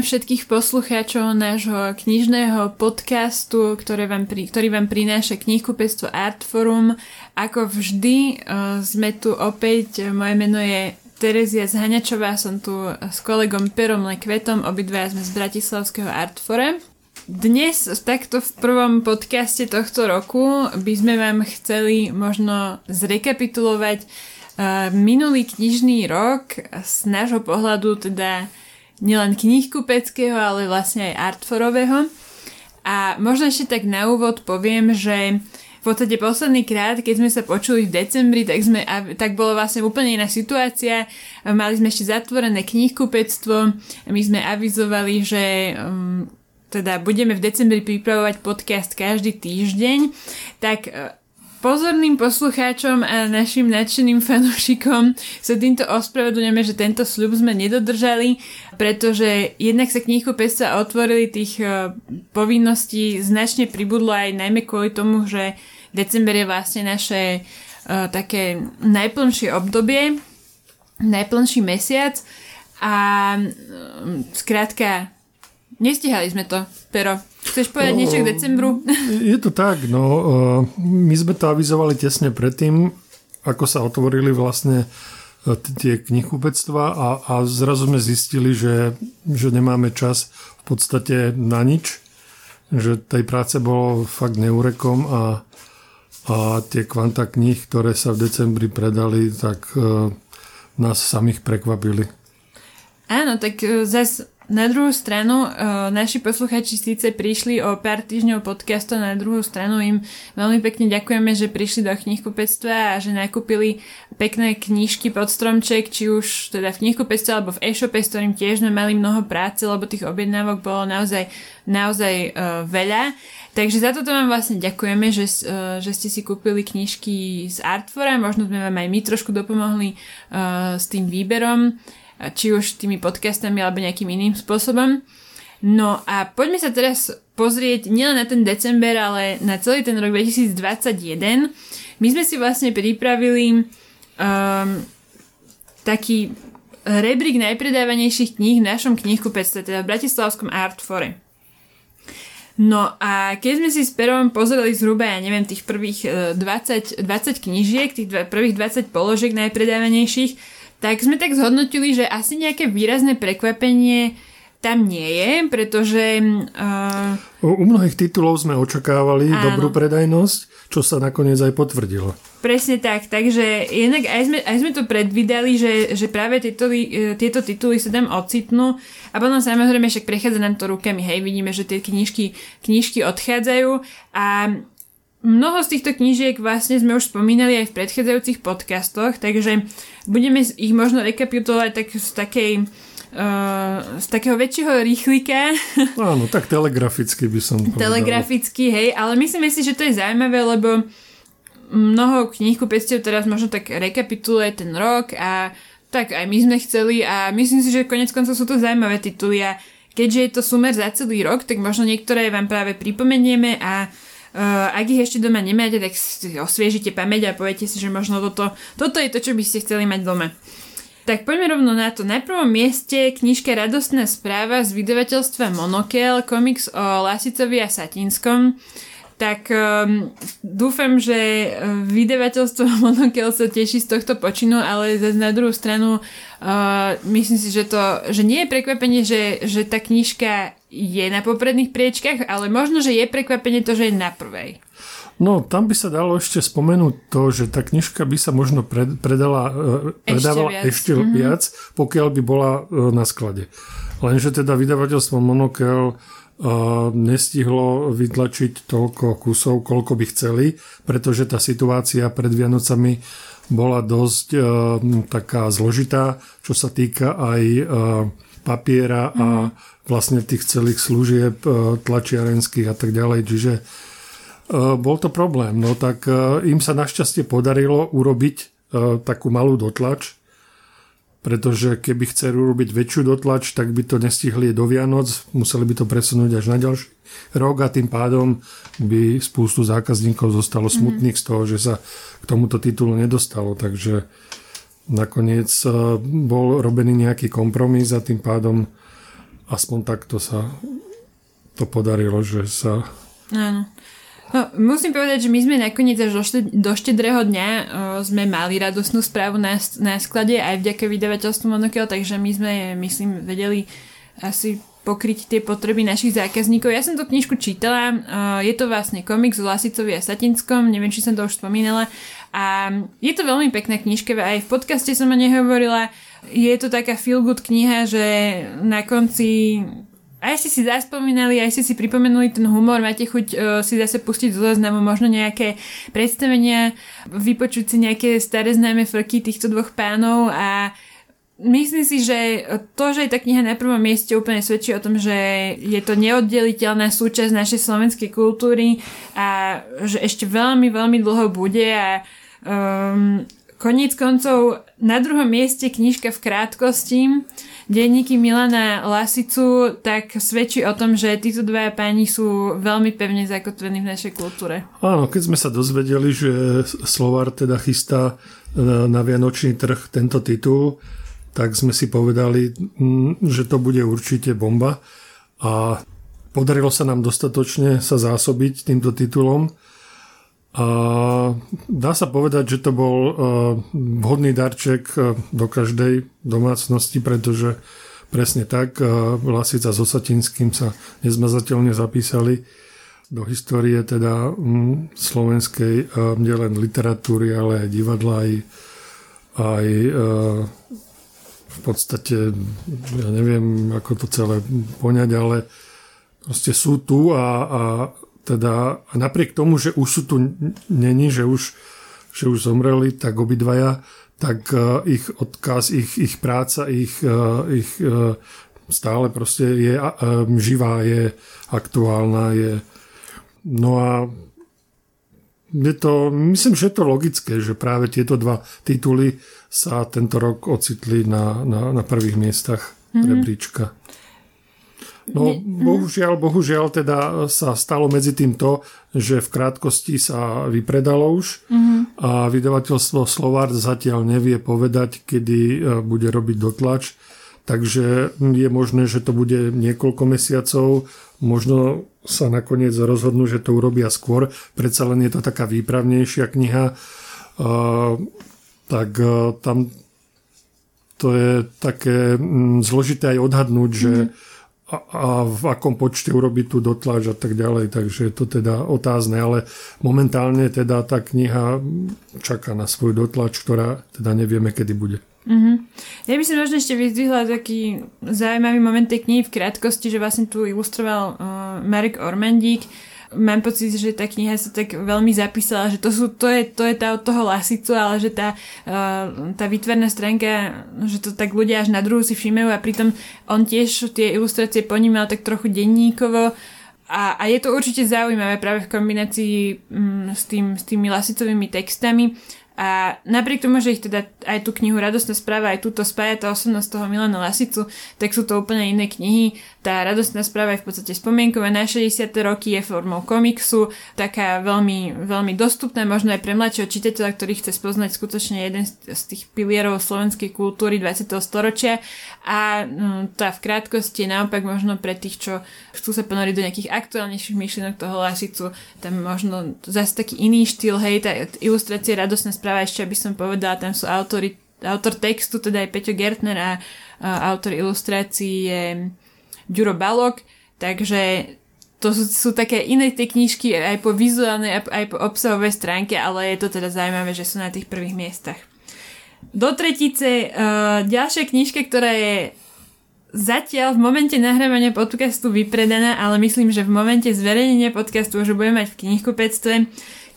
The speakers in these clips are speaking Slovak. Pozývame všetkých poslucháčov nášho knižného podcastu, ktorý vám prináša knihkupectvo Artforum. Ako vždy sme tu opäť, moje meno je Terézia Záňačová, som tu s kolegom Perom Kvetom, obidva sme z bratislavského Artfora. Dnes, takto v prvom podcaste tohto roku, by sme vám chceli možno zrekapitulovať minulý knižný rok z nášho pohľadu, teda nielen knihkupeckého, ale vlastne aj artforového. A možno ešte tak na úvod poviem, že v podstate posledný krát, keď sme sa počuli v decembri, tak bolo vlastne úplne iná situácia. Mali sme ešte zatvorené knihkupectvo. My sme avizovali, že teda budeme v decembri pripravovať podcast každý týždeň. Tak pozorným poslucháčom a našim nadšeným fanúšikom sa týmto ospravedlňujeme, že tento sľub sme nedodržali, pretože jednak sa knihkupectvá otvorili, tých povinností značne pribudlo, aj najmä kvôli tomu, že december je vlastne naše také najplnšie obdobie, najplnší mesiac a skrátka nestihali sme to, Pero. Chceš povedať niečo k decembru? Je to tak, no. My sme to avizovali tesne predtým, ako sa otvorili vlastne tie knihkupectvá a zrazu sme zistili, že nemáme čas v podstate na nič. Že tej práce bolo fakt neurekom a tie kvanta kníh, ktoré sa v decembri predali, tak nás samých prekvapili. Áno, tak zase na druhú stranu, naši posluchači síce prišli o pár týždňov podcastu, na druhú stranu im veľmi pekne ďakujeme, že prišli do knihkupectva a že nakúpili pekné knižky pod stromček, či už teda v knihkupectve alebo v e-shope, s ktorým tiež sme mali mnoho práce, lebo tých objednávok bolo naozaj veľa. Takže za toto vám vlastne ďakujeme, že ste si kúpili knižky z Artfora, možno sme vám aj my trošku dopomohli s tým výberom, či už tými podcastami alebo nejakým iným spôsobom. No a poďme sa teraz pozrieť nielen na ten december, ale na celý ten rok 2021. My sme si vlastne pripravili taký rebrík najpredávanejších kníh v našom knihkupectve, teda v bratislavskom Artfore. No a keď sme si s Perom pozreli zhruba, tých prvých 20 knížiek, prvých 20 položiek najpredávanejších, tak sme tak zhodnotili, že asi nejaké výrazné prekvapenie tam nie je, pretože u mnohých titulov sme očakávali dobrú predajnosť, čo sa nakoniec aj potvrdilo. Presne tak, takže jednak aj sme to predvídali, že práve tieto tituly sa tam ocitnú a potom samozrejme však prechádza nám to rukami, hej, vidíme, že tie knižky odchádzajú a mnoho z týchto knížiek vlastne sme už spomínali aj v predchádzajúcich podcastoch, takže budeme ich možno rekapitulovať tak z takého väčšieho rýchlika. Áno, tak telegraficky by som povedal. Telegraficky, hej, ale myslíme si, že to je zaujímavé, lebo mnoho knihkupectiev teraz možno tak rekapituluje ten rok a tak aj my sme chceli a myslím si, že konec koncov sú to zaujímavé tituly a keďže je to sumer za celý rok, tak možno niektoré vám práve pripomenieme a ak ich ešte doma nemáte, tak si osviežite pamäť a poviete si, že možno toto je to, čo by ste chceli mať doma. Tak poďme rovno na to. Na prvom mieste knižka Radostná správa z vydavateľstva Monokel, komiks o Lasicovi a Satinskom. Tak dúfam, že vydavateľstvo Monokel sa teší z tohto počinu, ale zase na druhú stranu myslím si, že nie je prekvapenie, že tá knižka je na popredných priečkách, ale možno, že je prekvapenie to, že je na prvej. No, tam by sa dalo ešte spomenúť to, že tá knižka by sa možno predávala ešte viac, pokiaľ by bola na sklade. Lenže teda vydavateľstvo Monokel nestihlo vytlačiť toľko kusov, koľko by chceli, pretože tá situácia pred Vianocami bola dosť taká zložitá, čo sa týka aj papiera a vlastne tých celých služieb tlačiarenských a tak ďalej, čiže bol to problém. No tak im sa našťastie podarilo urobiť takú malú dotlač, pretože keby chceli urobiť väčšiu dotlač, tak by to nestihli do Vianoc, museli by to presunúť až na ďalší rok a tým pádom by spústu zákazníkov zostalo smutných z toho, že sa k tomuto titulu nedostalo, takže nakoniec bol robený nejaký kompromis a tým pádom aspoň takto sa to podarilo, že sa... Áno. No, musím povedať, že my sme nakoniec až do štedrého dňa sme mali radosnú správu na sklade aj vďaka vydavateľstvu Monokel, takže my sme, myslím, vedeli asi pokryť tie potreby našich zákazníkov. Ja som tú knižku čítala, je to vlastne komik z Lasicovi a Satinskom, neviem, či som to už spomínala, a je to veľmi pekná knižka, aj v podcaste som o nej hovorila, je to taká feel-good kniha, že na konci aj ste si zaspomínali, aj ste si pripomenuli ten humor, máte chuť si zase pustiť zo záznamu možno nejaké predstavenia, vypočuť si nejaké staré známe frky týchto dvoch pánov a myslím si, že to, že je tá kniha na prvom mieste, úplne svedčí o tom, že je to neoddeliteľná súčasť našej slovenskej kultúry a že ešte veľmi, veľmi dlho bude a koniec koncov na druhom mieste knižka V krátkosti denníky Milana Lasicu tak svedčí o tom, že títo dva páni sú veľmi pevne zakotvení v našej kultúre. Áno, keď sme sa dozvedeli, že Slovart teda chystá na vianočný trh tento titul, tak sme si povedali, že to bude určite bomba a podarilo sa nám dostatočne sa zásobiť týmto titulom a dá sa povedať, že to bol vhodný darček do každej domácnosti, pretože presne tak Lasica so Satinským sa nezmazateľne zapísali do histórie teda slovenskej nielen literatúry, ale aj divadla, aj v podstate, ja neviem, ako to celé poňať, ale proste sú tu a teda a napriek tomu, že už sú tu není, že už zomreli, tak obidvaja, tak ich odkaz, ich práca, ich stále proste je živá, je aktuálna, je... No a je to, myslím, že je to logické, že práve tieto dva tituly sa tento rok ocitli na prvých miestach rebríčka. No bohužiaľ teda sa stalo medzi tým to, že V krátkosti sa vypredalo už a vydavateľstvo Slovart zatiaľ nevie povedať, kedy bude robiť dotlač, takže je možné, že to bude niekoľko mesiacov, možno sa nakoniec rozhodnú, že to urobia skôr, predsa len je to taká výpravnejšia kniha, tak tam to je také zložité aj odhadnúť, že a v akom počte urobiť tú dotlač a tak ďalej, takže je to teda otázne, ale momentálne teda tá kniha čaká na svoju dotlač, ktorá teda nevieme, kedy bude. Ja by som možno ešte vyzdvihla taký zaujímavý moment tej knihy V krátkosti, že vlastne tu ilustroval Marek Ormandík. Mám pocit, že tá kniha sa tak veľmi zapísala, že to je tá od toho Lasicu, ale že tá výtvarná stránka, že to tak ľudia až na druhú si všimajú a pritom on tiež tie ilustrácie ponímal tak trochu denníkovo a je to určite zaujímavé práve v kombinácii s tými Lasicovými textami. A napriek tomu, že ich teda aj tú knihu Radostná správa, aj túto spája tá osobnosť toho Milana Lasicu, tak sú to úplne iné knihy. Tá Radostná správa je v podstate spomienková na 60. roky, je formou komiksu, taká veľmi, veľmi dostupná, možno aj pre mladšieho čitateľa, ktorý chce spoznať skutočne jeden z tých pilierov slovenskej kultúry 20. storočia. A tá V krátkosti je naopak možno pre tých, čo chcú sa ponoriť do nejakých aktuálnejších myšlienok toho Lasicu, tam možno zase taký iný štýl, hej, tá ilustrácia Radostná správa. A ešte, aby som povedala, tam sú autor textu, teda aj Peťo Gertner a autor ilustrácií je Juro Balog, takže to sú také iné tie knižky aj po vizuálnej, aj po obsahovej stránke, ale je to teda zaujímavé, že sú na tých prvých miestach. Do tretice ďalšia knižka, ktorá je zatiaľ v momente nahrávania podcastu vypredaná, ale myslím, že v momente zverejnenia podcastu už budeme mať v knihkupectve.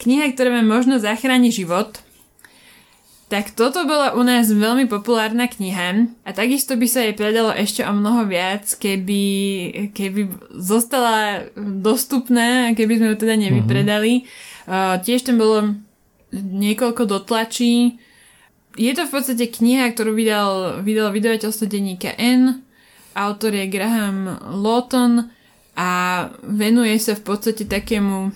Kniha, ktorá má možnosť zachrániť život. Tak toto bola u nás veľmi populárna kniha a takisto by sa jej predalo ešte o mnoho viac, keby zostala dostupná a keby sme ju teda nevypredali. Tiež tam bolo niekoľko dotlačí. Je to v podstate kniha, ktorú vydal vydavateľstvo denníka N, autor je Graham Lawton a venuje sa v podstate takému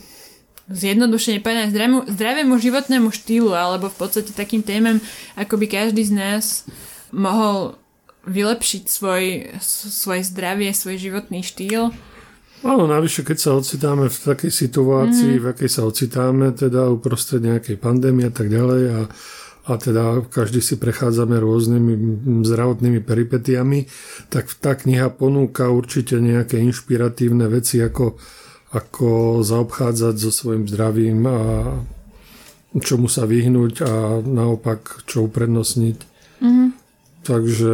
zjednodušene povedané zdravému životnému štýlu alebo v podstate takým témam, ako by každý z nás mohol vylepšiť svoj zdravie, svoj životný štýl. Áno, navyše, keď sa ocitáme v takej situácii, v akej sa ocitáme, teda uprostred nejakej pandémie a tak ďalej a teda každý si prechádzame rôznymi zdravotnými peripetiami, tak tá kniha ponúka určite nejaké inšpiratívne veci, ako zaobchádzať so svojím zdravím a čomu sa vyhnúť a naopak čo uprednostniť. Mm-hmm. Takže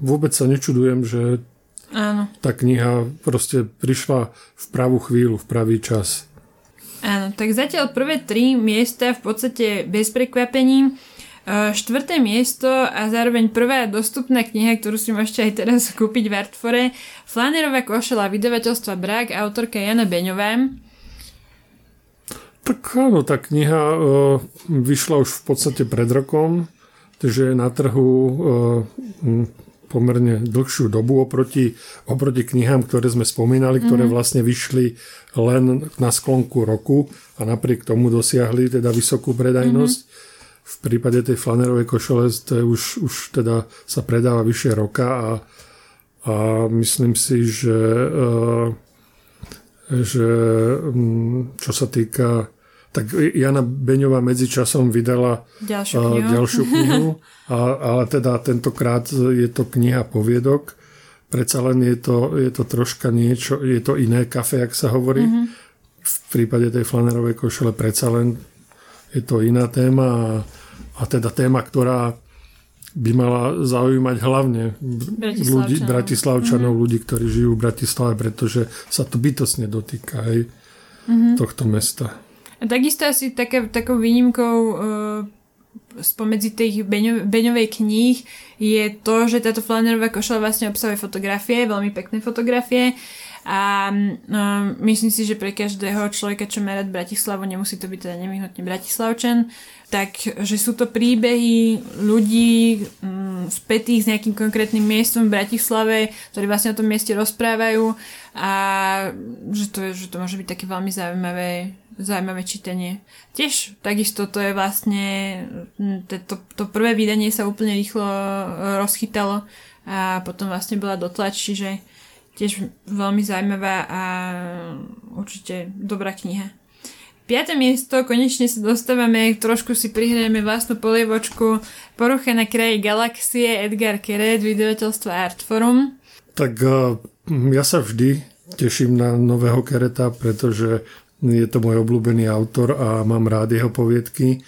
vôbec sa nečudujem, že áno. Tá kniha proste prišla v pravú chvíľu, v pravý čas. Áno, tak zatiaľ prvé 3 miesta v podstate bez prekvapení. 4. miesto a zároveň prvá dostupná kniha, ktorú si môžete aj teraz kúpiť v Artfore. Flánerová košaľa, vydavateľstva Brak, autorka Jana Beňová. Tak áno, tá kniha vyšla už v podstate pred rokom, takže je na trhu pomerne dlhšiu dobu oproti knihám, ktoré sme spomínali, ktoré vlastne vyšli len na sklonku roku a napriek tomu dosiahli teda vysokú predajnosť. V prípade tej Flanerovej košele už teda sa predáva vyššie roka a myslím si, že čo sa týka, tak Jana Beňová medzičasom vydala ďalšiu knihu, ale teda tentokrát je to kniha poviedok. Predsa len je to troška niečo, je to iné kafe, jak sa hovorí. Mm-hmm. V prípade tej Flanerovej košele predsa len je to iná téma a teda téma, ktorá by mala zaujímať hlavne Bratislavčanov, ľudí, ktorí žijú v Bratislave, pretože sa to bytostne dotýka aj tohto mesta. A takisto asi takou výnimkou spomedzi tých Beňovej kníh je to, že táto Flánerová košaľa vlastne obsahuje fotografie, veľmi pekné fotografie a myslím si, že pre každého človeka, čo má rád Bratislavu, nemusí to byť teda nevyhnutne Bratislavčan, takže sú to príbehy ľudí spätých s nejakým konkrétnym miestom v Bratislave, ktorí vlastne o tom mieste rozprávajú a že to môže byť také veľmi zaujímavé čítanie. Tiež takisto to je vlastne to prvé vydanie sa úplne rýchlo rozchytalo a potom vlastne bola dotlač, čiže tiež veľmi zaujímavá a určite dobrá kniha. 5. miesto, konečne sa dostávame, trošku si prihrajeme vlastnú polievočku. Poruchy na kraji galaxie, Edgar Keret, vydavateľstva Artforum. Tak ja sa vždy teším na nového Kereta, pretože je to môj obľúbený autor a mám rád jeho poviedky.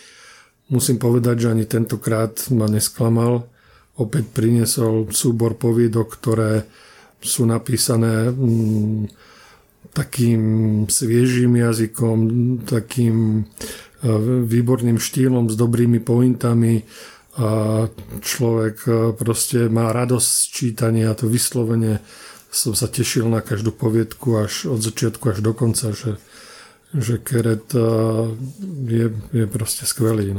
Musím povedať, že ani tentokrát ma nesklamal. Opäť priniesol súbor poviedok, ktoré sú napísané takým sviežým jazykom, takým výborným štýlom s dobrými pointami a človek proste má radosť z čítania. To vyslovene som sa tešil na každú poviedku až od začiatku až do konca, že Keret je proste skvelý.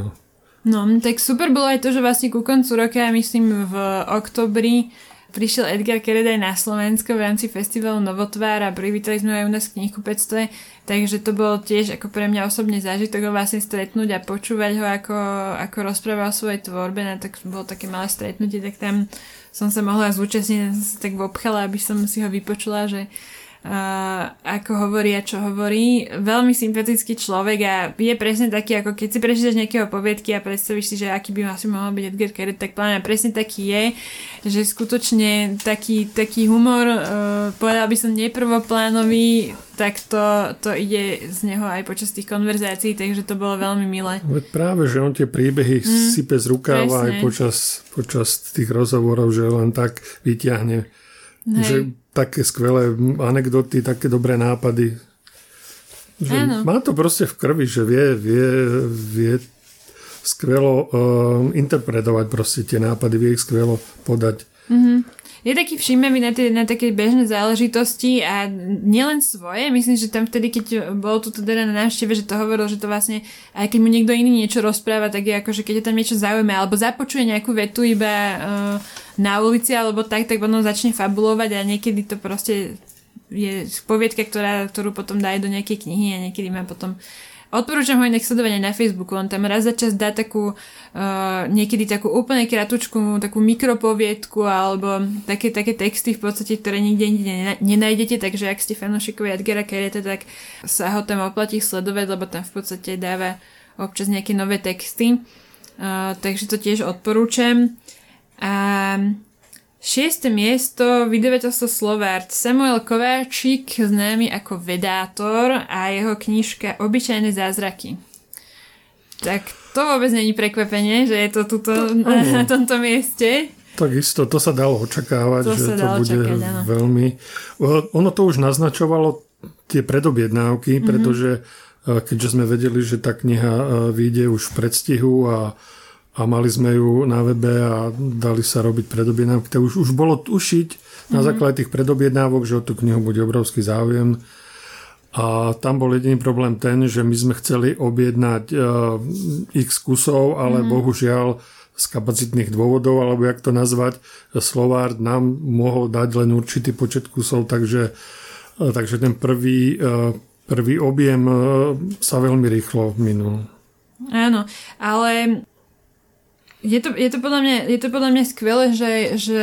No, tak super bolo aj to, že vlastne ku koncu roka, myslím v oktobri, prišiel Edgar Keret aj na Slovensko v rámci festivalu Novotvár a privítali sme aj u nás v knihkupectve, takže to bol tiež ako pre mňa osobne zážitok ho vlastne stretnúť a počúvať ho, ako rozprával o svojej tvorbe, tak bolo také malé stretnutie, tak tam som sa mohla zúčastniť, som sa tak vopchala, aby som si ho vypočula, že ako hovorí a čo hovorí. Veľmi sympatický človek a je presne taký, ako keď si prečítaš nejakého poviedky a predstavíš si, že aký by asi mohol byť Edgar Keret, tak pláne presne taký je, že skutočne taký humor, povedal by som neprvoplánový, tak to ide z neho aj počas tých konverzácií, takže to bolo veľmi milé. Práve, že on tie príbehy sype z rukáva aj počas tých rozhovorov, že len tak vyťahne. Že také skvelé anekdoty, také dobré nápady. Že má to proste v krvi, že vie skvelo interpretovať proste tie nápady, vie ich skvelo podať. Je taký všímavý na také bežné záležitosti a nielen svoje. Myslím, že tam vtedy, keď bol tu teda na návšteve, že to hovoril, že to vlastne, aj keď mu niekto iný niečo rozpráva, tak je ako, že keď je tam niečo zaujímavé, alebo započuje nejakú vetu iba na ulici alebo tak potom začne fabulovať a niekedy to proste je poviedka, ktorú potom dá aj do nejakej knihy a niekedy má potom Odporúčam ho inak sledovať aj na Facebooku, on tam raz za čas dá takú, niekedy takú úplne kratučku, takú mikropoviedku alebo také texty v podstate, ktoré nikde nenájdete, takže ak ste fanúšikovia Edgara Kereta, tak sa ho tam oplatí sledovať, lebo tam v podstate dáva občas nejaké nové texty. Takže to tiež odporúčam. A 6. miesto, vydavateľstvo Slovart. Samuel Kováčik, známy ako Vedátor, a jeho knižka Obyčajné zázraky. Tak to vôbec není prekvapenie, že je to tuto, na tomto mieste. Takisto, to sa dalo očakávať, to bude veľmi... Ono to už naznačovalo tie predobjednávky, pretože keďže sme vedeli, že tá kniha vyjde už v predstihu a mali sme ju na webe a dali sa robiť predobjednávky. To už bolo tušiť na základe tých predobjednávok, že o tú knihu bude obrovský záujem. A tam bol jediný problém ten, že my sme chceli objednať x kusov, ale bohužiaľ z kapacitných dôvodov, alebo jak to nazvať, Slovart nám mohol dať len určitý počet kusov, takže ten prvý objem sa veľmi rýchlo minul. Áno, ale... Je to podľa mňa skvelé, že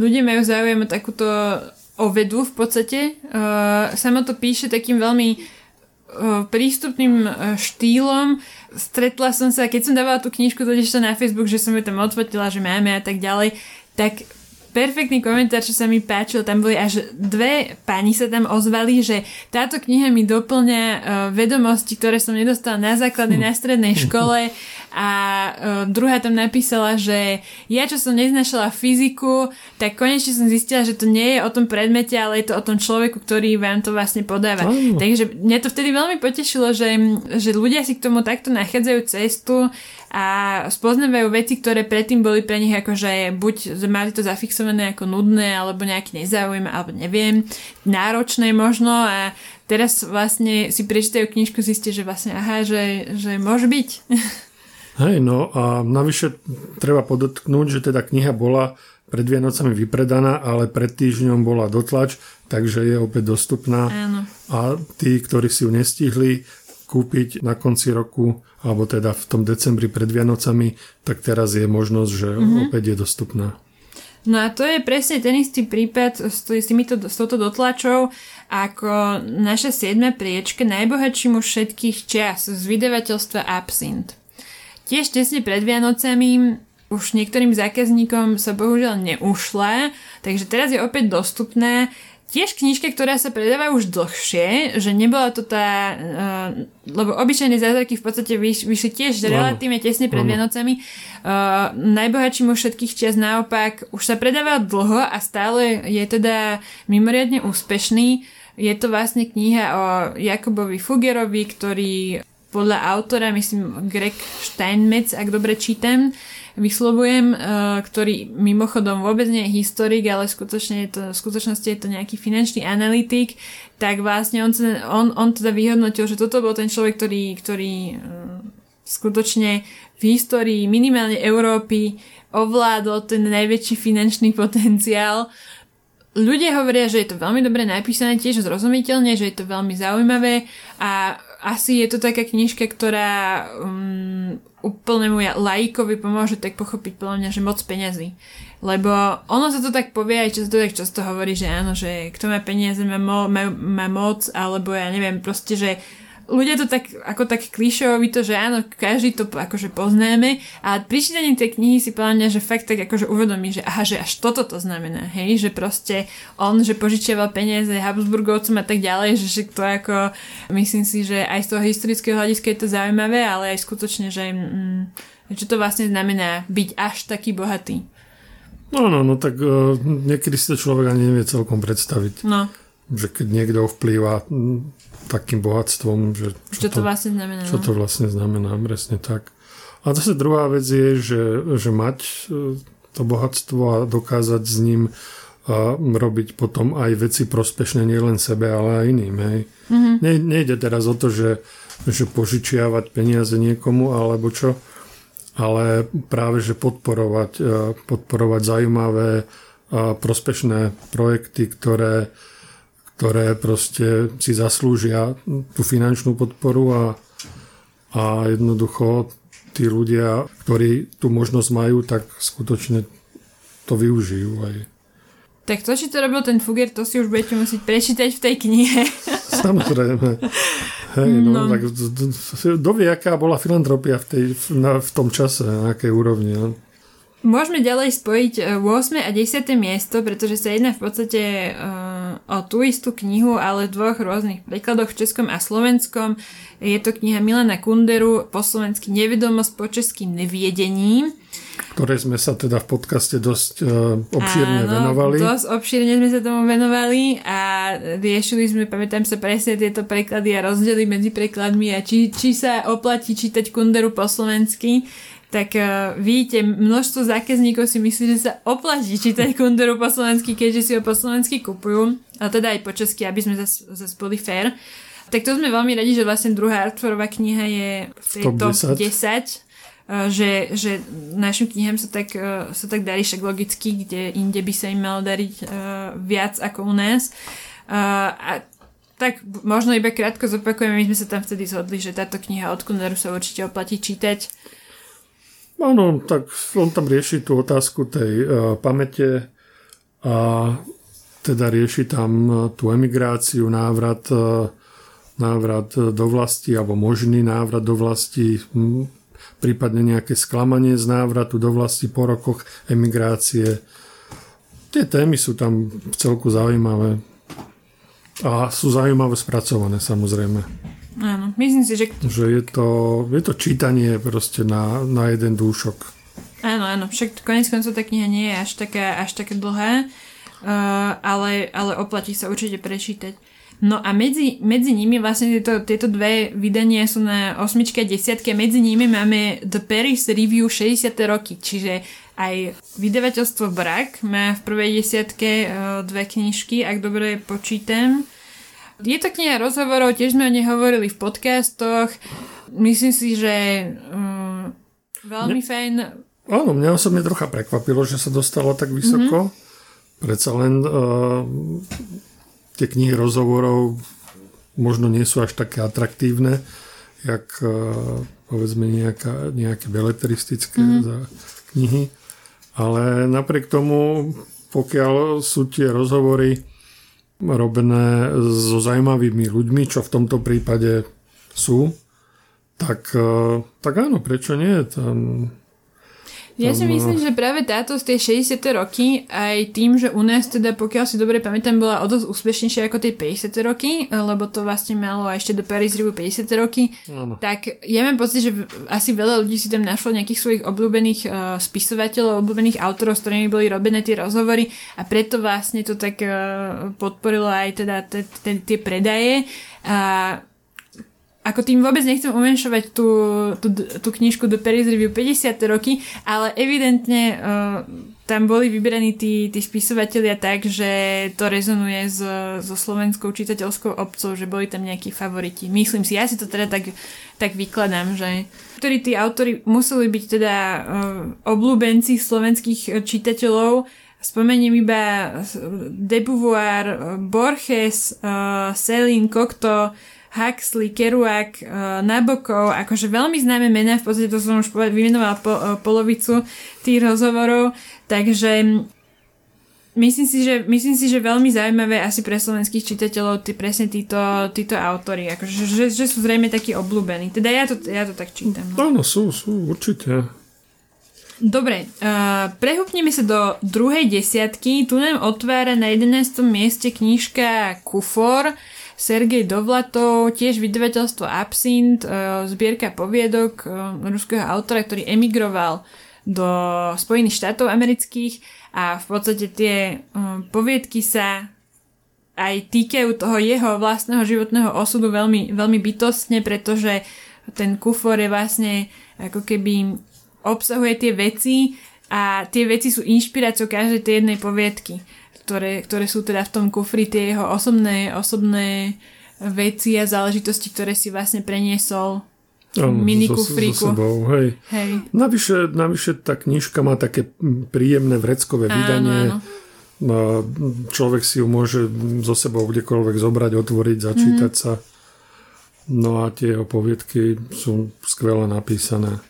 ľudia majú záujem o takúto vedu v podstate. Samo to píše takým veľmi prístupným štýlom. Stretla som sa, keď som dávala tú knižku totižto na Facebook, že som ju tam odfotila, že máme a tak ďalej, tak perfektný komentár, čo sa mi páčil, tam boli až 2 pani sa tam ozvali, že táto kniha mi doplňa vedomosti, ktoré som nedostala na základnej, na strednej škole, a druhá tam napísala, že ja, čo som neznašala fyziku, tak konečne som zistila, že to nie je o tom predmete, ale je to o tom človeku, ktorý vám to vlastne podáva. Takže mňa to vtedy veľmi potešilo, že ľudia si k tomu takto nachádzajú cestu a spoznávajú veci, ktoré predtým boli pre nich akože buď mali to zafixované ako nudné, alebo nejaký nezaujímavé, alebo neviem, náročné možno, a teraz vlastne si prečítajú knižku, zistia, že vlastne že môže byť. Hej, no a navyše treba podotknúť, že teda kniha bola pred Vianocami vypredaná, ale pred týždňom bola dotlač, takže je opäť dostupná. Áno. A tí, ktorí si ju nestihli kúpiť na konci roku, alebo teda v tom decembri pred Vianocami, tak teraz je možnosť, že opäť je dostupná. No a to je presne ten istý prípad s touto dotlačou ako naša 7. priečka Najbohatší muž všetkých čias z vydavateľstva Absinth. Tiež tesne pred Vianocami už niektorým zákazníkom sa bohužiaľ neušla, takže teraz je opäť dostupná. Tiež knižka, ktorá sa predáva už dlhšie, že nebola to tá... lebo Obyčajné zázraky v podstate vyšli tiež relatívne tesne pred Vianocami. Najbohatší muž všetkých čias naopak už sa predával dlho a stále je teda mimoriadne úspešný. Je to vlastne kniha o Jakobovi Fuggerovi, ktorý podľa autora, myslím Greg Steinmetz, ak dobre čítam, vyslovujem, ktorý mimochodom vôbec nie je historik, ale v skutočnosti je to nejaký finančný analytik, tak vlastne on teda vyhodnotil, že toto bol ten človek, ktorý skutočne v histórii minimálne Európy ovládol ten najväčší finančný potenciál. Ľudia hovoria, že je to veľmi dobre napísané, tiež zrozumiteľne, že je to veľmi zaujímavé, a asi je to taká knižka, ktorá úplnému laikovi pomôže tak pochopiť, podľa mňa, že moc peňazí. Lebo ono sa to tak povie, aj to tak často hovorí, že áno, že kto má peniaze, má moc, alebo ja neviem, proste, že ľudia to tak, ako tak klišovito, že áno, každý to akože poznáme, a pri čítaní tej knihy si podľa mňa, že fakt tak akože uvedomí, že aha, že až toto to znamená, hej, že proste on, že požičiaval peniaze Habsburgovcom a tak ďalej, že to ako, myslím si, že aj z toho historického hľadiska je to zaujímavé, ale aj skutočne, že čo to vlastne znamená byť až taký bohatý. No, tak niekedy si to človek ani nevie celkom predstaviť. No. Že keď niekto vplýva takým bohatstvom, že čo to vlastne znamená. Čo to vlastne znamená, presne tak. A zase druhá vec je, že mať to bohatstvo a dokázať s ním robiť potom aj veci prospešné nielen sebe, ale aj iným. Hej. Mm-hmm. Nejde teraz o to, že požičiavať peniaze niekomu alebo čo, ale práve že podporovať zaujímavé a prospešné projekty, ktoré proste si zaslúžia tú finančnú podporu, a a jednoducho tí ľudia, ktorí tú možnosť majú, tak skutočne to využijú aj. Tak to, či to robil ten Fugger, to si už budete musieť prečítať v tej knihe. Samozrejme. Hej, no. Tak dovie, aká bola filantropia v tom čase, na akej úrovni. Ja. Môžeme ďalej spojiť 8. a 10. miesto, pretože sa jedná v podstate o tú istú knihu, ale v dvoch rôznych prekladoch, v českom a slovenskom. Je to kniha Milana Kunderu, po slovensky Nevedomosť, po českým Neviedení. Ktoré sme sa teda v podcaste dosť obšírne venovali. Áno, dosť obšírne sme sa tomu venovali a riešili sme, pamätám sa presne tieto preklady a rozdiely medzi prekladmi a či sa oplatí čítať Kunderu po slovensky, tak vidíte, množstvo zákazníkov si myslí, že sa oplatí čítať Kunderu po slovensky, keďže si ho po slovensky kupujú, ale teda aj po česky, aby sme zase boli fair. Tak to sme veľmi radi, že vlastne druhá Artforová kniha je v tejto 10. Že našim knihám sa tak darí, však logicky, kde inde by sa im malo dariť viac ako u nás. A tak možno iba krátko zopakujeme, my sme sa tam vtedy zhodli, že táto kniha od Kunderu sa určite oplatí čítať. Áno, tak on tam rieši tú otázku tej pamäte a teda rieši tam tú emigráciu, návrat do vlasti alebo možný návrat do vlasti, prípadne nejaké sklamanie z návratu do vlasti po rokoch emigrácie. Tie témy sú tam v celku zaujímavé a sú zaujímavé spracované, samozrejme. Áno, myslím si, že je to čítanie proste na jeden dúšok. Áno, však konec koncov tá kniha nie je až taká dlhá, ale oplatí sa určite prečítať. No a medzi nimi vlastne tieto dve vydania sú na 8. a 10. Medzi nimi máme The Paris Review 60. roky, čiže aj vydavateľstvo Brak má v prvej 10. dve knižky, ak dobre počítam. Je to kniha rozhovorov, tiež sme o nej hovorili v podcastoch. Myslím si, že veľmi fajn. Áno, mňa osobne trocha prekvapilo, že sa dostala tak vysoko. Mm-hmm. Predsa len... Tie knihy rozhovorov možno nie sú až také atraktívne, jak povedzme nejaké beletristické knihy. Ale napriek tomu, pokiaľ sú tie rozhovory robené so zaujímavými ľuďmi, čo v tomto prípade sú, tak áno, prečo nie? Ja si myslím, že práve táto z tej 60. roky aj tým, že u nás teda, pokiaľ si dobre pamätám, bola o dosť úspešnejšia ako tie 50. roky, lebo to vlastne malo ešte do Paris Review 50. roky, ano. Tak ja mám pocit, že asi veľa ľudí si tam našlo nejakých svojich obľúbených spisovateľov, obľúbených autorov, s ktorými boli robené tie rozhovory a preto vlastne to tak podporilo aj teda tie predaje a ako tým vôbec nechcem umenšovať tú knižku do Paris Review 50. roky, ale evidentne tam boli vyberaní tí spisovatelia tak, že to rezonuje so slovenskou čitateľskou obcou, že boli tam nejakí favoriti. Myslím si, ja si to teda tak vykladám, že ktorí tí autori museli byť teda obľúbenci slovenských čitateľov. Spomeniem iba de Beauvoir, Borges, Céline Cocteau, Huxley, Kerouac, Nabokov, akože veľmi známe mená, v podstate to som už vymenovala polovicu tých rozhovorov, takže myslím si, že veľmi zaujímavé asi pre slovenských čitateľov presne títo autori, akože, že sú zrejme takí obľúbení. Teda ja to tak čítam. Áno, sú určite. Dobre, prehúpneme sa do druhej 10. Tu nám otvára na 11. mieste knižka Kufor, Sergej Dovlatov, tiež vydavateľstvo Absinth, zbierka poviedok ruského autora, ktorý emigroval do Spojených štátov amerických a v podstate tie poviedky sa aj týkajú toho jeho vlastného životného osudu veľmi, veľmi bytostne, pretože ten Kufor je vlastne ako keby obsahuje tie veci a tie veci sú inšpiráciou každej tej jednej poviedky. Ktoré sú teda v tom kufri tie jeho osobné veci a záležitosti, ktoré si vlastne preniesol v mini kufríku. Sebou, hej. Navyše tá knižka má také príjemné vreckové vydanie. Áno. Človek si ju môže so sebou kdekoľvek zobrať, otvoriť, začítať sa. No a tie jeho poviedky sú skvele napísané.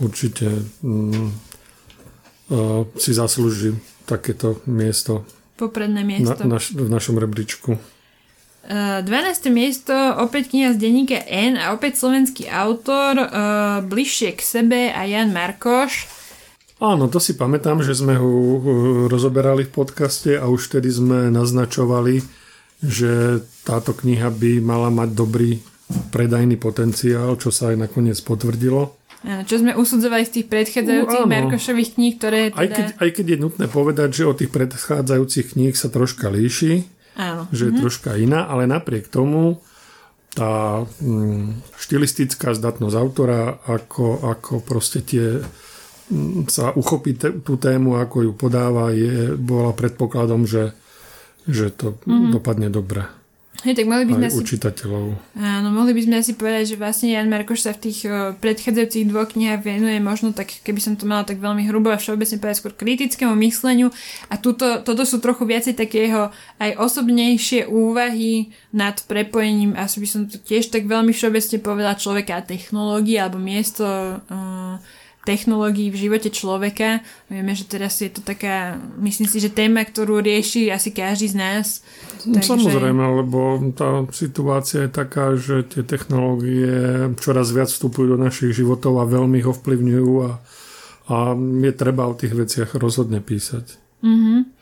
Určite si zaslúži takéto miesto. Popredné miesto. V našom rebríčku. 12. miesto, opäť kniha z denníka N a opäť slovenský autor, bližšie k sebe a Jan Markoš. Áno, to si pamätám, že sme ho rozoberali v podcaste a už vtedy sme naznačovali, že táto kniha by mala mať dobrý predajný potenciál, čo sa aj nakoniec potvrdilo. Áno, čo sme usudzovali z tých predchádzajúcich Markošových kníh, ktoré... Teda... Aj keď je nutné povedať, že od tých predchádzajúcich kníh sa troška líši, áno, že je troška iná, ale napriek tomu tá štilistická zdatnosť autora, ako proste tie... sa uchopí tú tému, ako ju podáva, bola predpokladom, že to dopadne dobre. Hej, tak mohli by sme asi... čitateľov. Áno, mohli by sme asi povedať, že vlastne Jan Markoš sa v tých predchádzajúcich dvoch knihách venuje možno, tak keby som to mala tak veľmi hrubo a všeobecne povedať, skôr kritickému mysleniu a toto sú trochu viacej takého aj osobnejšie úvahy nad prepojením, asi by som to tiež tak veľmi všeobecne povedala, človeka a technológie alebo miesto... technológií v živote človeka. Vieme, že teraz je to taká, myslím si, že téma, ktorú rieši asi každý z nás. No, takže... Samozrejme, lebo tá situácia je taká, že tie technológie čoraz viac vstupujú do našich životov a veľmi ho vplyvňujú a je treba o tých veciach rozhodne písať. Mhm.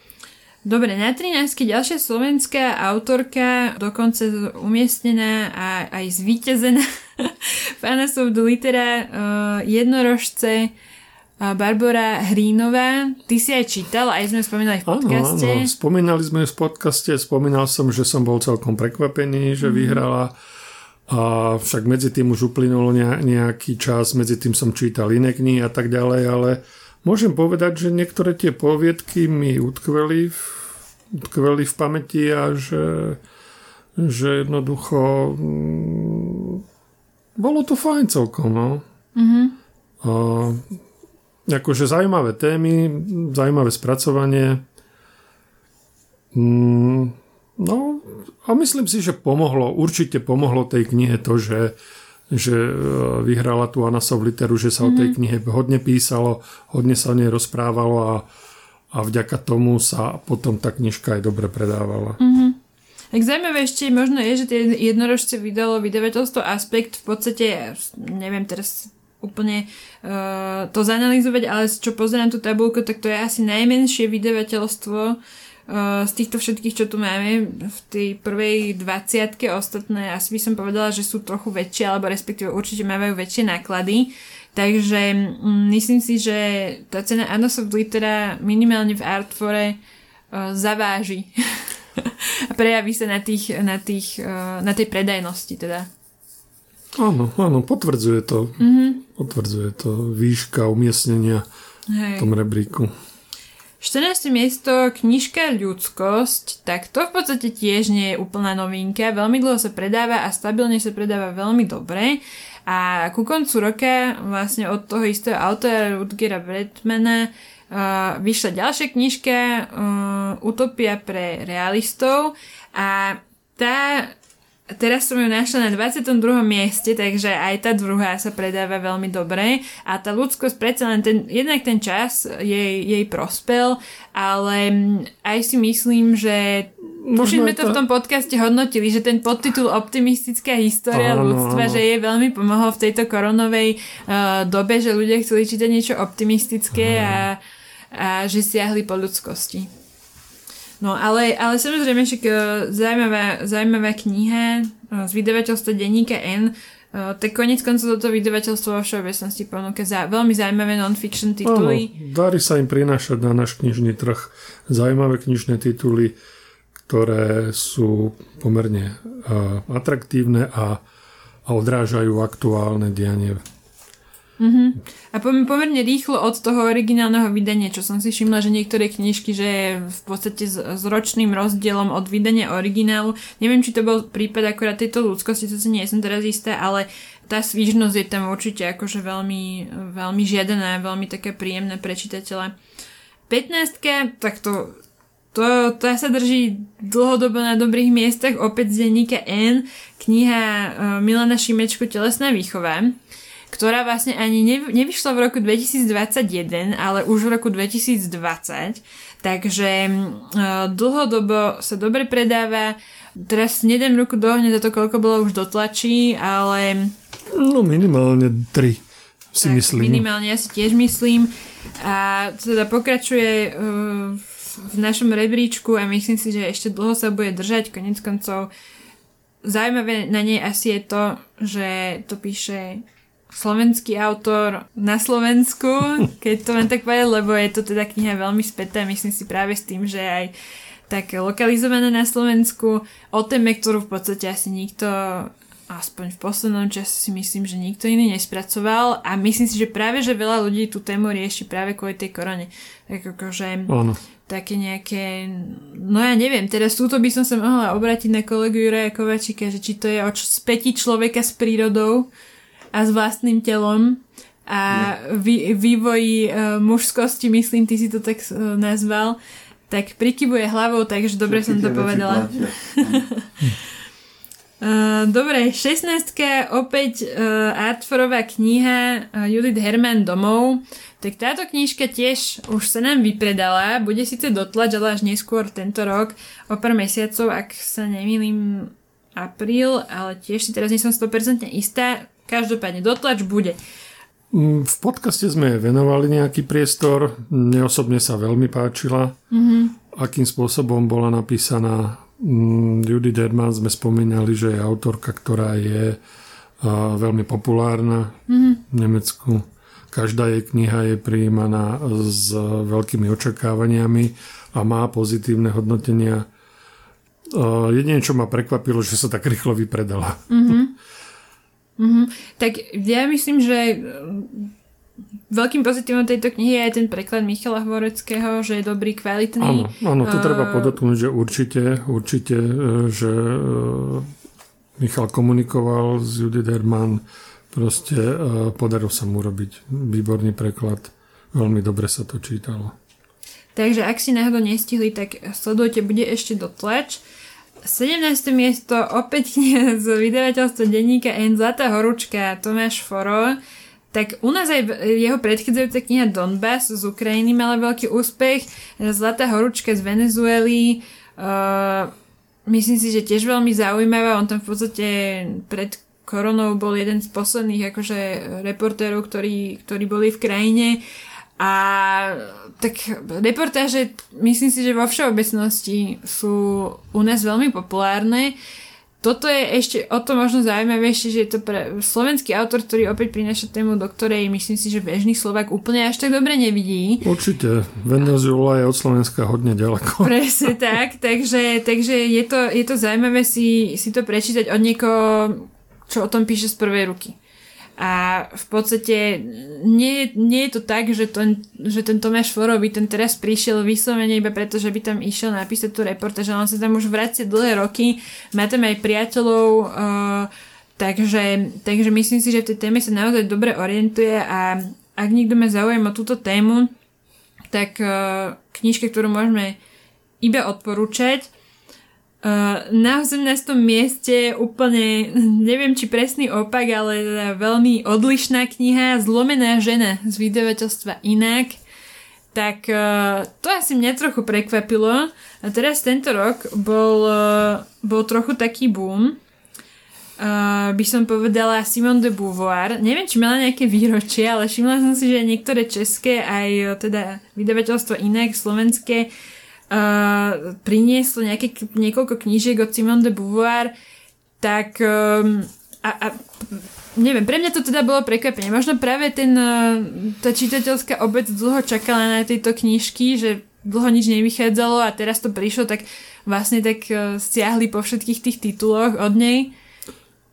Dobre, na 13. ďalšia slovenská autorka, dokonca umiestnená a aj zvíťazená Fanasov do litera Jednorožce, Barbora Hrínová. Ty si aj čítal, aj sme spomínali v podcaste. Áno, spomínali sme ju v podcaste, spomínal som, že som bol celkom prekvapený, že vyhrala. A však medzi tým už uplynul nejaký čas, medzi tým som čítal iné knihy a tak ďalej, ale môžem povedať, že niektoré tie poviedky mi utkveli v pamäti a že jednoducho bolo to fajn celkom. No. A, akože zaujímavé témy, zaujímavé spracovanie. No a myslím si, že určite pomohlo tej knihe to, že vyhrala tú Anasov literu, že sa o tej knihe hodne písalo, hodne sa o nej rozprávalo a vďaka tomu sa potom tá knižka aj dobre predávala. Tak zaujímavé ešte možno je, že tie Jednorožce vydalo vydavateľstvo Aspekt, v podstate, neviem teraz úplne to zanalýzovať, ale čo pozerám tú tabuľku, tak to je asi najmenšie vydavateľstvo z týchto všetkých, čo tu máme v tej prvej 20-ke, ostatné asi by som povedala, že sú trochu väčšie alebo respektíve určite majú väčšie náklady, takže myslím si, že tá cena Anasov litera minimálne v Artfore zaváži a prejaví sa na tej predajnosti teda. Áno, potvrdzuje to. Potvrdzuje to výška umiestnenia v tom rebríku. 14. miesto, knižka Ľudskosť, tak to v podstate tiež nie je úplná novinka, veľmi dlho sa predáva a stabilne sa predáva veľmi dobre a ku koncu roka vlastne od toho istého autora Rutgera Bretmana vyšla ďalšia knižka Utopia pre realistov a tá teraz som ju našla na 22. mieste, takže aj tá druhá sa predáva veľmi dobre a tá Ľudskosť predsa len jednak ten čas jej prospel, ale aj si myslím, že už sme to v tom podcaste hodnotili, že ten podtitul Optimistická história ľudstva, že jej veľmi pomohol v tejto koronovej dobe, že ľudia chceli čítať niečo optimistické a že siahli po ľudskosti. No, ale samozrejme, že zaujímavá kniha z vydavateľstva denníka N, tak koniec koncov toto vydavateľstvo vo všeobecnosti ponúka veľmi zaujímavé non-fiction tituly. Áno, darí sa im prinášať na náš knižný trh zaujímavé knižné tituly, ktoré sú pomerne atraktívne a odrážajú aktuálne dianie. A pomerne rýchlo od toho originálneho vydania, čo som si všimla, že niektoré knižky, že v podstate s ročným rozdielom od vydania originálu, neviem, či to bol prípad akorát tejto Ľudskosti, to si nie som teraz istá, ale tá svižnosť je tam určite akože veľmi, veľmi žiadaná, veľmi taká príjemná pre čitateľa. 15, tak to To sa drží dlhodobo na dobrých miestach, opäť z denníka N, kniha Milana Šimečku Telesná výchova, ktorá vlastne ani nevyšla v roku 2021, ale už v roku 2020, takže dlhodobo sa dobre predáva. Teraz nedám ruku do ohňa za to, koľko bolo už dotlačí, ale... No minimálne 3 si tak, myslím. Minimálne, ja si tiež myslím. A teda pokračuje v našom rebríčku a myslím si, že ešte dlho sa bude držať. Koniec koncov zaujímavé na nej asi je to, že to píše slovenský autor na Slovensku, keď to len tak povedať, lebo je to teda kniha veľmi spätá, myslím si práve s tým, že aj tak lokalizované na Slovensku o téme, ktorú v podstate asi nikto, aspoň v poslednom čase si myslím, že nikto iný nespracoval a myslím si, že práve, že veľa ľudí tú tému rieši práve kvôli tej korone. Tak akože také nejaké... No ja neviem, teraz túto by som sa mohla obrátiť na kolegu Juraja Kováčika, že či to je o spätí človeka s prírodou a s vlastným telom a vývoji mužskosti, myslím, ty si to tak nazval, tak prikyvuje hlavou, takže dobre som to povedala. Dobre, 16. opäť Artforová kniha Judith Hermann Domov. Tak táto knižka tiež už sa nám vypredala, bude síce dotlač, ale až neskôr tento rok o pár mesiacov, ak sa nemýlim apríl, ale tiež si teraz nie som 100% istá, každopádne dotlač bude. V podcaste sme venovali nejaký priestor, neosobne sa veľmi páčila, akým spôsobom bola napísaná. Judith Hermann sme spomínali, že je autorka, ktorá je veľmi populárna v Nemecku. Každá jej kniha je prijímaná s veľkými očakávaniami a má pozitívne hodnotenia. Jedine, čo ma prekvapilo, že sa tak rýchlo vypredala. Tak ja myslím, že veľkým pozitívom tejto knihy je aj ten preklad Michala Hvoreckého, že je dobrý, kvalitný. Áno, to treba podotknúť, že určite, že Michal komunikoval s Judith Hermann, proste podaril sa mu robiť výborný preklad, veľmi dobre sa to čítalo. Takže ak si náhodou nestihli, tak sledujte, bude ešte dotlač. 17. miesto, opäť kniha z vydavateľstva denníka N, Zlatá horúčka, Tomáš Foro. Tak u nás aj jeho predchádzajúca kniha Donbass z Ukrajiny mala veľký úspech. Zlatá horúčka z Venezuely. Myslím si, že tiež veľmi zaujímavá. On tam v podstate pred koronou bol jeden z posledných akože reportérov, ktorí boli v krajine. A tak reportáže, myslím si, že vo všeobecnosti sú u nás veľmi populárne. Toto je ešte o to možno zaujímavejšie, že je to slovenský autor, ktorý opäť prináša tému, do ktorej myslím si, že bežný Slovák úplne až tak dobre nevidí. Určite. Venezuela je od Slovenska hodne ďaleko. Presne tak. Takže je to zaujímavé si to prečítať od niekoho, čo o tom píše z prvej ruky. A v podstate nie je to tak, že ten Tomáš Foro by ten teraz prišiel vyslovene iba preto, že by tam išiel napísať tú reportáž, ale on sa tam už vracia dlhé roky, má tam aj priateľov, takže myslím si, že v tej téme sa naozaj dobre orientuje a ak niekto ma zaujíma túto tému, tak knižka, ktorú môžeme iba odporúčať. Na 18. mieste úplne, neviem či presný opak, ale veľmi odlišná kniha Zlomená žena z vydavateľstva Inak. Tak to asi mňa trochu prekvapilo a teraz tento rok bol trochu taký boom, by som povedala, Simone de Beauvoir. Neviem, či mala nejaké výročie, ale všimla som si, že niektoré české aj teda vydavateľstvo Inak slovenské prinieslo niekoľko knížiek od Simone de Beauvoir, tak neviem, pre mňa to teda bolo prekvapenie. Možno práve tá čitateľská obec dlho čakala na tejto knižky, že dlho nič nevychádzalo a teraz to prišlo, tak vlastne tak stiahli po všetkých tých tituloch od nej.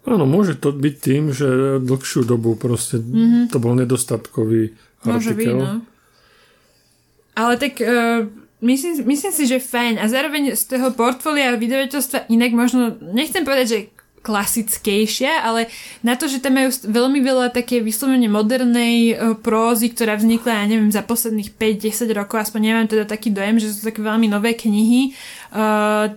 Áno, môže to byť tým, že dlhšiu dobu proste to bol nedostatkový artikel. Môže byť, no. Ale tak... Myslím si, že fajn. A zároveň z toho portfólia vydavateľstva Inak možno, nechcem povedať, že klasickejšia, ale na to, že tam majú veľmi veľa také vyslovene modernej prózy, ktorá vznikla, ja neviem, za posledných 5-10 rokov, aspoň nemám teda taký dojem, že sú také veľmi nové knihy,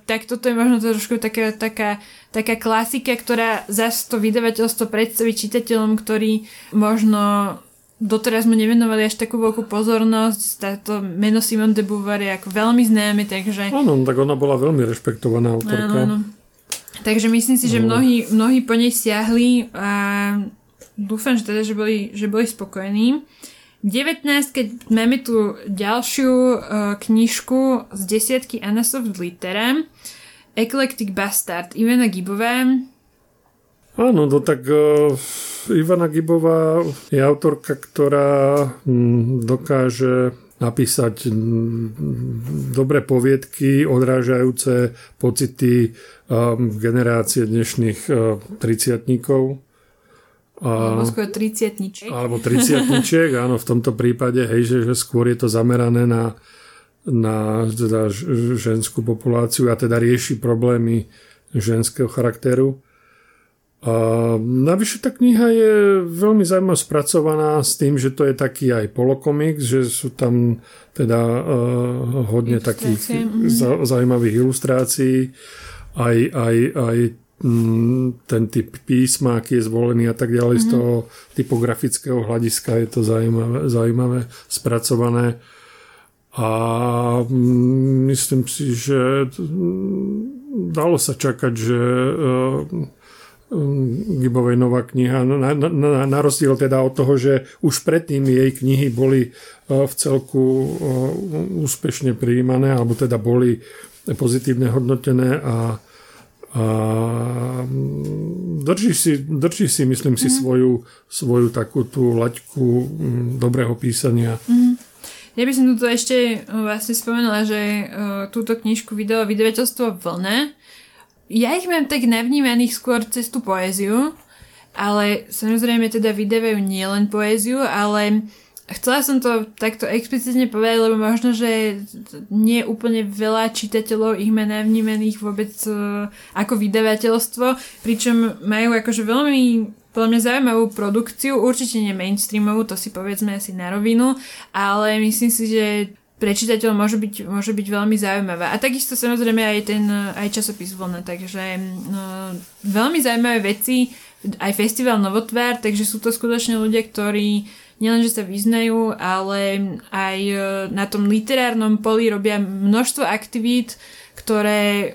tak toto je možno trošku taká klasika, ktorá zase to vydavateľstvo predstaví čitateľom, ktorí možno doteraz mu nevenovali až takú veľkú pozornosť. Táto meno Simone de Beauvoir je ako veľmi známe, takže... Áno, tak ona bola veľmi rešpektovaná autorka. Áno. Takže myslím si, že mnohí po nej siahli a dúfam, že teda, že boli spokojní. 19, keď máme tu ďalšiu knižku z desiatky Anasoft Litera, Eclectic Bastard, Ivana Gibová. Áno, no tak Ivana Gibová je autorka, ktorá dokáže napísať dobré poviedky, odrážajúce pocity generácie dnešných triciatníkov. Alebo skôr triciatničiek. Alebo triciatničiek, áno, v tomto prípade, hej, že skôr je to zamerané na teda ženskú populáciu a teda rieši problémy ženského charakteru. A navyše tá kniha je veľmi zaujímavo spracovaná s tým, že to je taký aj polokomiks, že sú tam teda hodne takých zaujímavých ilustrácií, aj ten typ písma, aký je zvolený a tak ďalej. Z toho typografického hľadiska je to zaujímavé spracované a myslím si, že dalo sa čakať, že Gibovej nová kniha na rozdiel teda od toho, že už predtým jej knihy boli v celku úspešne prijímané, alebo teda boli pozitívne hodnotené a drží si myslím si svoju takú tú laťku dobrého písania. Ja by som tu ešte vlastne spomenula, že túto knižku vydalo vydavateľstvo Vlna. Ja ich mám tak navnímaných skôr cez tú poéziu, ale samozrejme teda vydávajú nielen poéziu, ale chcela som to takto explicitne povedať, lebo možno, že nie úplne veľa čitateľov ich má navnímaných vôbec ako vydavateľstvo, pričom majú akože veľmi podľa mňa zaujímavú produkciu, určite nie mainstreamovú, to si povedzme asi na rovinu, ale myslím si, že pre čitateľov môže byť veľmi zaujímavá. A takisto samozrejme aj časopis Vlna, takže veľmi zaujímavé veci, aj festival Novotvár, takže sú to skutočne ľudia, ktorí nielenže sa vyznajú, ale aj na tom literárnom poli robia množstvo aktivít, ktoré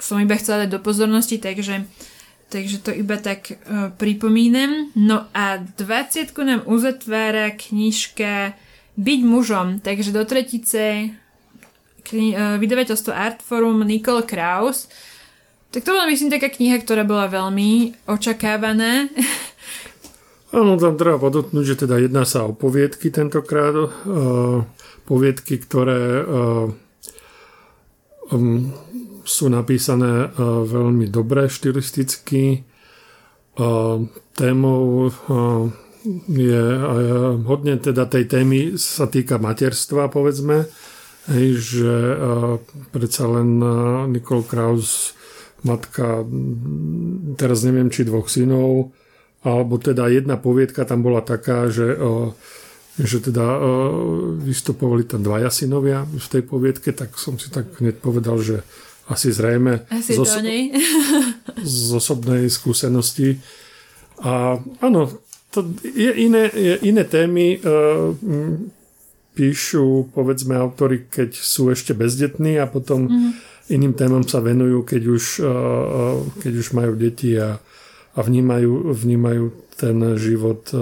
som iba chcela dať do pozornosti, takže to iba tak pripomínam. No a 20-ku nám uzatvára knižka Byť mužom, takže do tretice vydavateľstvo Artforum, Nicole Krauss. Tak to bola, myslím, taká kniha, ktorá bola veľmi očakávaná. Áno, tam treba podotknúť, že teda jedná sa o poviedky tentokrát. Poviedky, ktoré sú napísané veľmi dobre, štilisticky. Témou je hodne teda tej témy sa týka materstva, povedzme, že predsa len Nicole Krauss, matka teraz neviem či dvoch synov, alebo teda jedna poviedka tam bola taká, že teda vystupovali tam dvaja synovia v tej poviedke, tak som si tak hneď povedal, že asi zrejme z osobnej skúsenosti. A áno, to iné témy píšu, povedzme, autori, keď sú ešte bezdetní a potom iným témam sa venujú, keď už majú deti a vnímajú ten život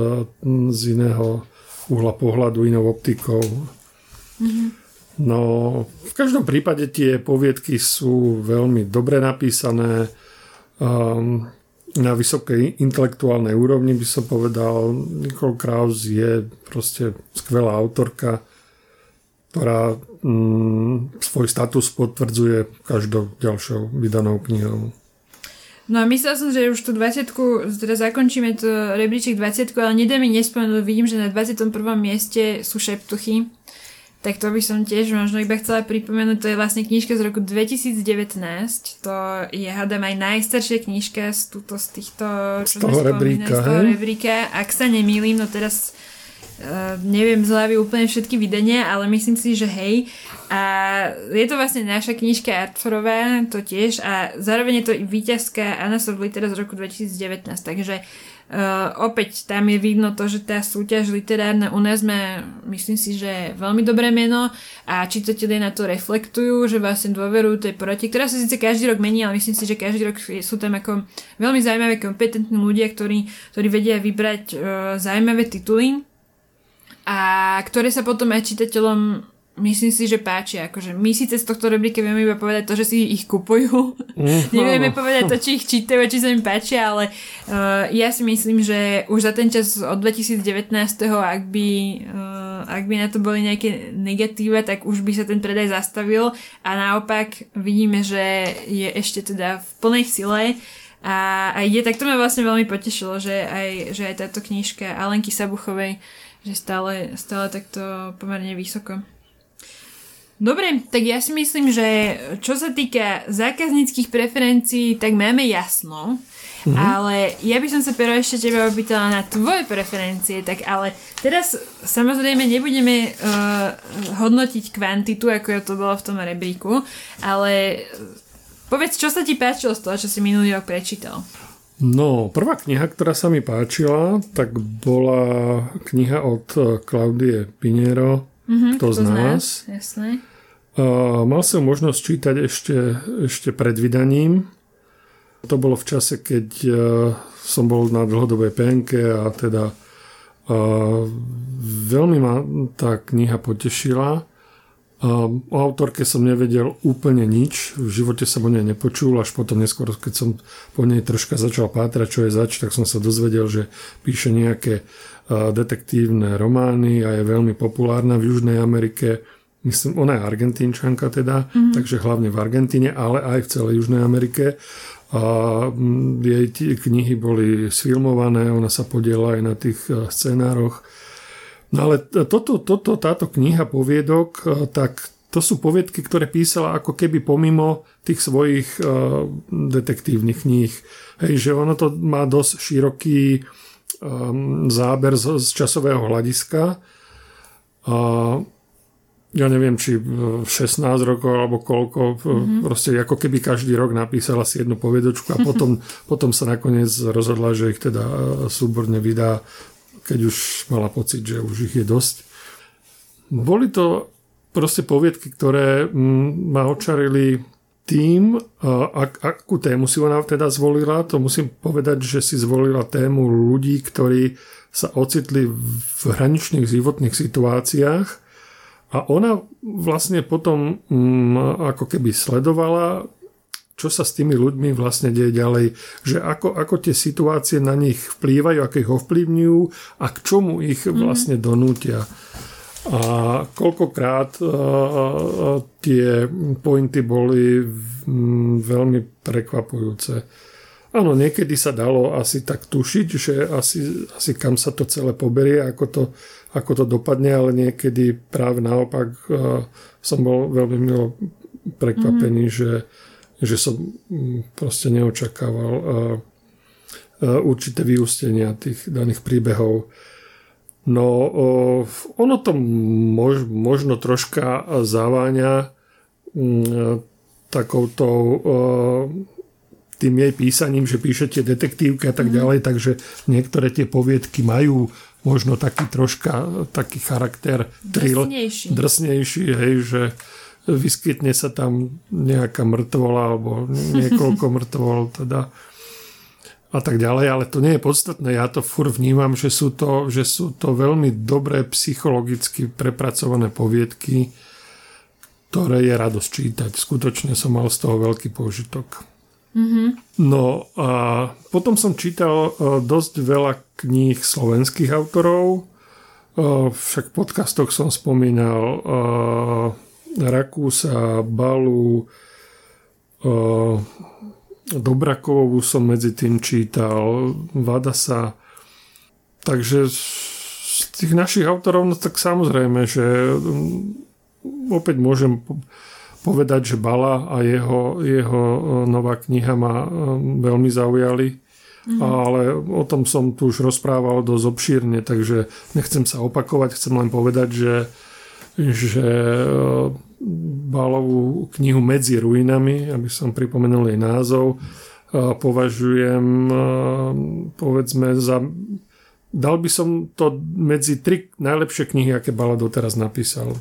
z iného uhla pohľadu, inou optikou. No, v každom prípade tie poviedky sú veľmi dobre napísané, na vysokej intelektuálnej úrovni by som povedal. Nicole Krauss je proste skvelá autorka, ktorá svoj status potvrdzuje každou ďalšou vydanou knihou. No a myslel som, že už tú 20-ku, teda zakončíme tu rebríček 20-ku, ale nedá mi nespomenúť, vidím, že na 21. mieste sú Šeptuchy. Tak to by som tiež možno iba chcela pripomenúť, to je vlastne knižka z roku 2019, to je hádam aj najstaršia knižka z toho rebríka. Ak sa nemýlim, no teraz neviem z hlavy úplne všetky videnia, ale myslím si, že hej. A je to vlastne naša knižka Artforová, to tiež, a zároveň je to víťazka Anasov Litera z roku 2019, takže opäť tam je vidno to, že tá súťaž literárna u nás má, myslím si, že veľmi dobré meno a čitatelia na to reflektujú, že vlastne dôverujú tej porote, ktorá sa síce každý rok mení, ale myslím si, že každý rok sú tam ako veľmi zaujímavé, kompetentní ľudia, ktorí vedia vybrať zaujímavé tituly a ktoré sa potom aj čitateľom, myslím si, že páčia. Akože my síce z tohto rubriky vieme iba povedať to, že si ich kupujú. Nevieme povedať to, či ich čítajú, či sa im páčia, ale ja si myslím, že už za ten čas od 2019. Ak by na to boli nejaké negatíva, tak už by sa ten predaj zastavil a naopak vidíme, že je ešte teda v plnej sile a ide. Tak to ma vlastne veľmi potešilo, že aj táto knižka Alenky Sabuchovej, že stále takto pomerne vysoko. Dobre, tak ja si myslím, že čo sa týka zákazníckých preferencií, tak máme jasno, ale ja by som sa Pero ešte teba opýtala na tvoje preferencie, tak ale teraz samozrejme nebudeme hodnotiť kvantitu, ako to bolo v tom rebríku, ale povedz, čo sa ti páčilo z toho, čo si minulý rok prečítal? No, prvá kniha, ktorá sa mi páčila, tak bola kniha od Klaudie Pinero, Kto z nás. Jasné. Mal som možnosť čítať ešte pred vydaním. To bolo v čase, keď som bol na dlhodobej penke a teda veľmi ma tá kniha potešila. O autorke som nevedel úplne nič, v živote som o nej nepočul, až potom neskôr, keď som po nej troška začal pátrať, čo je zač, tak som sa dozvedel, že píše nejaké detektívne romány a je veľmi populárna v Južnej Amerike. Myslím, ona je Argentínčanka teda, takže hlavne v Argentíne, ale aj v celej Južnej Amerike. A jej knihy boli sfilmované, ona sa podiela aj na tých scenároch. No ale táto kniha poviedok, tak to sú poviedky, ktoré písala ako keby pomimo tých svojich detektívnych kníh. Hej, že ono to má dosť široký záber z časového hľadiska. Ja neviem, či 16 rokov alebo koľko, proste ako keby každý rok napísala si jednu poviedočku a potom sa nakoniec rozhodla, že ich teda súborne vydá, keď už mala pocit, že už ich je dosť. Boli to proste poviedky, ktoré ma očarili tým, akú tému si ona teda zvolila. To musím povedať, že si zvolila tému ľudí, ktorí sa ocitli v hraničných životných situáciách a ona vlastne potom ako keby sledovala, čo sa s tými ľuďmi vlastne deje ďalej, že ako tie situácie na nich vplývajú, ako ich ovplyvňujú a k čomu ich vlastne donútia. A koľkokrát tie pointy boli veľmi prekvapujúce. Áno, niekedy sa dalo asi tak tušiť, že asi kam sa to celé poberie, ako to dopadne, ale niekedy práve naopak som bol veľmi milo prekvapený, že som proste neočakával určité vyústenia tých daných príbehov. No, ono to možno troška zaváňa takouto tým jej písaním, že píšete detektívky a tak ďalej, takže niektoré tie poviedky majú možno taký charakter thrill, drsnejší, hej, že vyskytne sa tam nejaká mŕtvola alebo niekoľko mŕtvol teda a tak ďalej, ale to nie je podstatné. Ja to furt vnímam, že sú to veľmi dobré psychologicky prepracované poviedky, ktoré je radosť čítať. Skutočne som mal z toho veľký požitok. No a potom som čítal dosť veľa kníh slovenských autorov. Však v podcastoch som spomínal Rakúsa, Balu, Dobrakovovú som medzi tým čítal, Vadasa. Takže z tých našich autorov, no tak samozrejme, že opäť môžem povedať, že Bala a jeho nová kniha ma veľmi zaujali, ale o tom som tu už rozprával dosť obšírne, takže nechcem sa opakovať, chcem len povedať, že Balovú knihu Medzi ruinami, aby som pripomenul jej názov, považujem povedzme za... Dal by som to medzi tri najlepšie knihy, aké Bala doteraz napísal.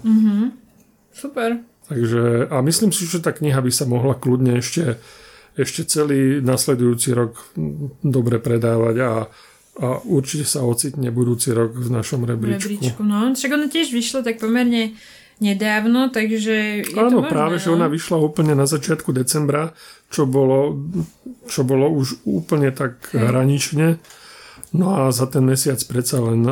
Super. Takže, a myslím si, že tá kniha by sa mohla kľudne ešte celý nasledujúci rok dobre predávať a určite sa ocitne budúci rok v našom rebríčku. No, však ono tiež vyšlo tak pomerne nedávno, takže je áno, to možné. Práve, že ona vyšla úplne na začiatku decembra, čo bolo už úplne tak hranične. No a za ten mesiac predsa len...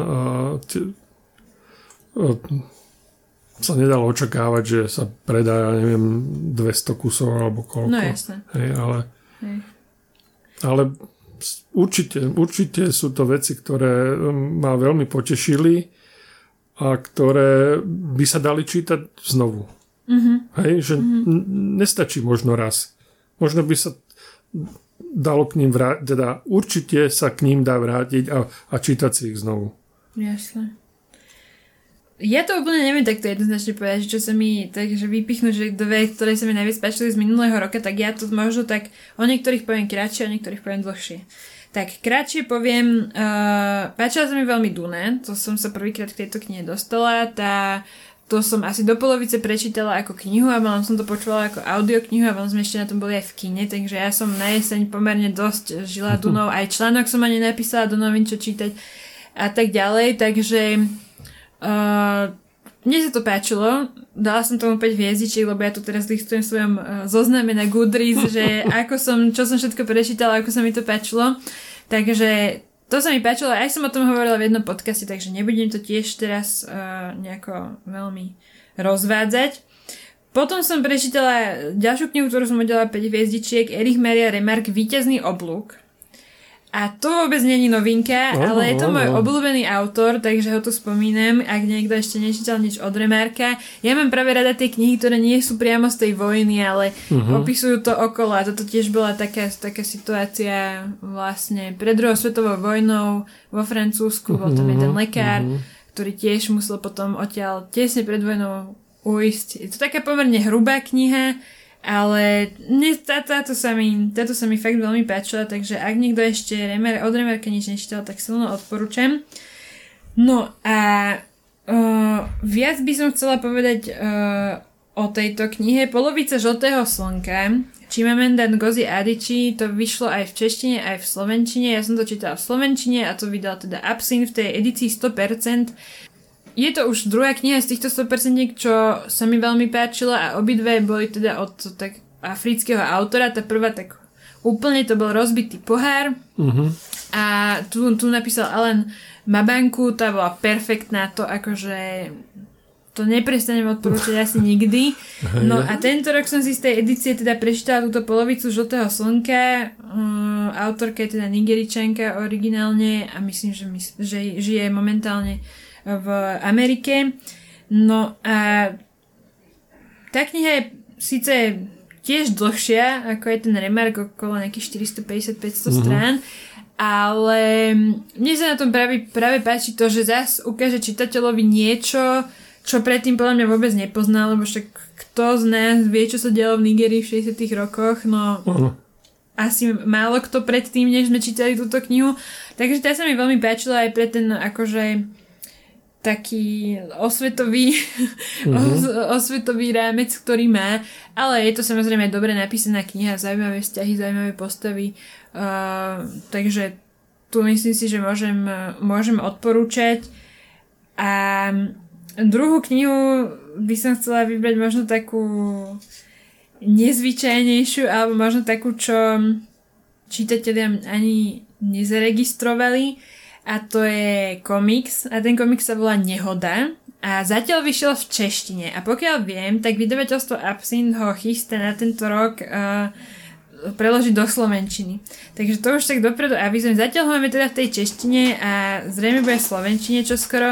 sa nedalo očakávať, že sa predá, 200 kusov alebo koľko. No jasné. Hej, ale určite sú to veci, ktoré ma veľmi potešili a ktoré by sa dali čítať znovu. Hej, že nestačí možno raz. Možno by sa dalo k ním vrátiť, teda určite sa k ním dá vrátiť a čítať si ich znovu. Jasné. Ja to úplne neviem takto jednoznačne povedať, čo sa mi takže vypichnú, že dve, ktoré sa mi najviac páčili z minulého roka, tak ja to možno tak o niektorých poviem kratšie, o niektorých poviem dlhšie. Tak kratšie poviem, páčila sa mi veľmi Dune, to som sa prvýkrát k tejto knihe dostala, to som asi do polovice prečítala ako knihu a potom som to počúvala ako audioknihu a potom sme ešte na tom boli aj v kine, takže ja som na jeseň pomerne dosť žila Dunou, aj článok som ani napísala do novín, čo čítať a tak ďalej, takže... mne sa to páčilo, dala som tomu 5 hviezdičiek, lebo ja tu teraz listujem v svojom zozname na Goodreads, že čo som všetko prečítala, ako sa mi to páčilo, takže to sa mi páčilo, aj som o tom hovorila v jednom podcaste, takže nebudem to tiež teraz nejako veľmi rozvádzať. Potom som prečítala ďalšiu knihu, ktorú som odala 5 hviezdičiek, Erich Maria Remarque, Víťazný oblúk. A to vôbec není novinka, ale je to môj obľúbený autor, takže ho tu spomínam, ak niekto ešte nečítal nič od Remarka. Ja mám práve rada tie knihy, ktoré nie sú priamo z tej vojny, ale opisujú to okolo. A toto tiež bola taká situácia vlastne pred druhou svetovou vojnou vo Francúzsku. Bol tam jeden lekár, ktorý tiež musel potom odtiaľ tesne pred vojnou uísť. Je to taká pomerne hrubá kniha, ale táto sa mi fakt veľmi páčila, takže ak niekto ešte od Remarka nič nečítal, tak silno odporúčam. No a viac by som chcela povedať o tejto knihe. Polovica žltého slnka, Chimamanda Ngozi Adichie, to vyšlo aj v češtine, aj v slovenčine. Ja som to čítala v slovenčine a to vydal teda Absinth v tej edícii 100%. Je to už druhá kniha z týchto 100%, čo sa mi veľmi páčila a obidve boli teda od tak afrického autora. Tá prvá tak úplne to bol rozbitý pohár a tu napísal Alan Mabanku, tá bola perfektná, to akože to neprestanem odporúčať asi nikdy. No a tento rok som si z tej edície teda prečítala túto polovicu žltého slnka. Autorka je teda Nigeričanka originálne a myslím, že žije momentálne v Amerike. No a tá kniha je síce tiež dlhšia, ako je ten Remarque, okolo nejakých 450-500 strán, ale mne sa na tom práve páči to, že zás ukáže čitateľovi niečo, čo predtým podľa mňa vôbec nepoznal, lebo však kto z nás vie, čo sa dialo v Nigerii v 60-tých rokoch, no... asi málo kto predtým, než sme čítali túto knihu. Takže tá sa mi veľmi páčila aj pre ten akože taký osvetový rámec, ktorý má, ale je to samozrejme dobre napísaná kniha, zaujímavé vzťahy, zaujímavé postavy, takže tu myslím si, že môžem odporúčať. A druhú knihu by som chcela vybrať možno takú nezvyčajnejšiu, alebo možno takú, čo čitatelia ani nezaregistrovali. A to je komiks. A ten komiks sa volá Nehoda. A zatiaľ vyšiel v češtine. A pokiaľ viem, tak vydavateľstvo Absinth ho chystá na tento rok preložiť do slovenčiny. Takže to už tak dopredu avizujem. Zatiaľ ho máme teda v tej češtine a zrejme bude v slovenčine čoskoro.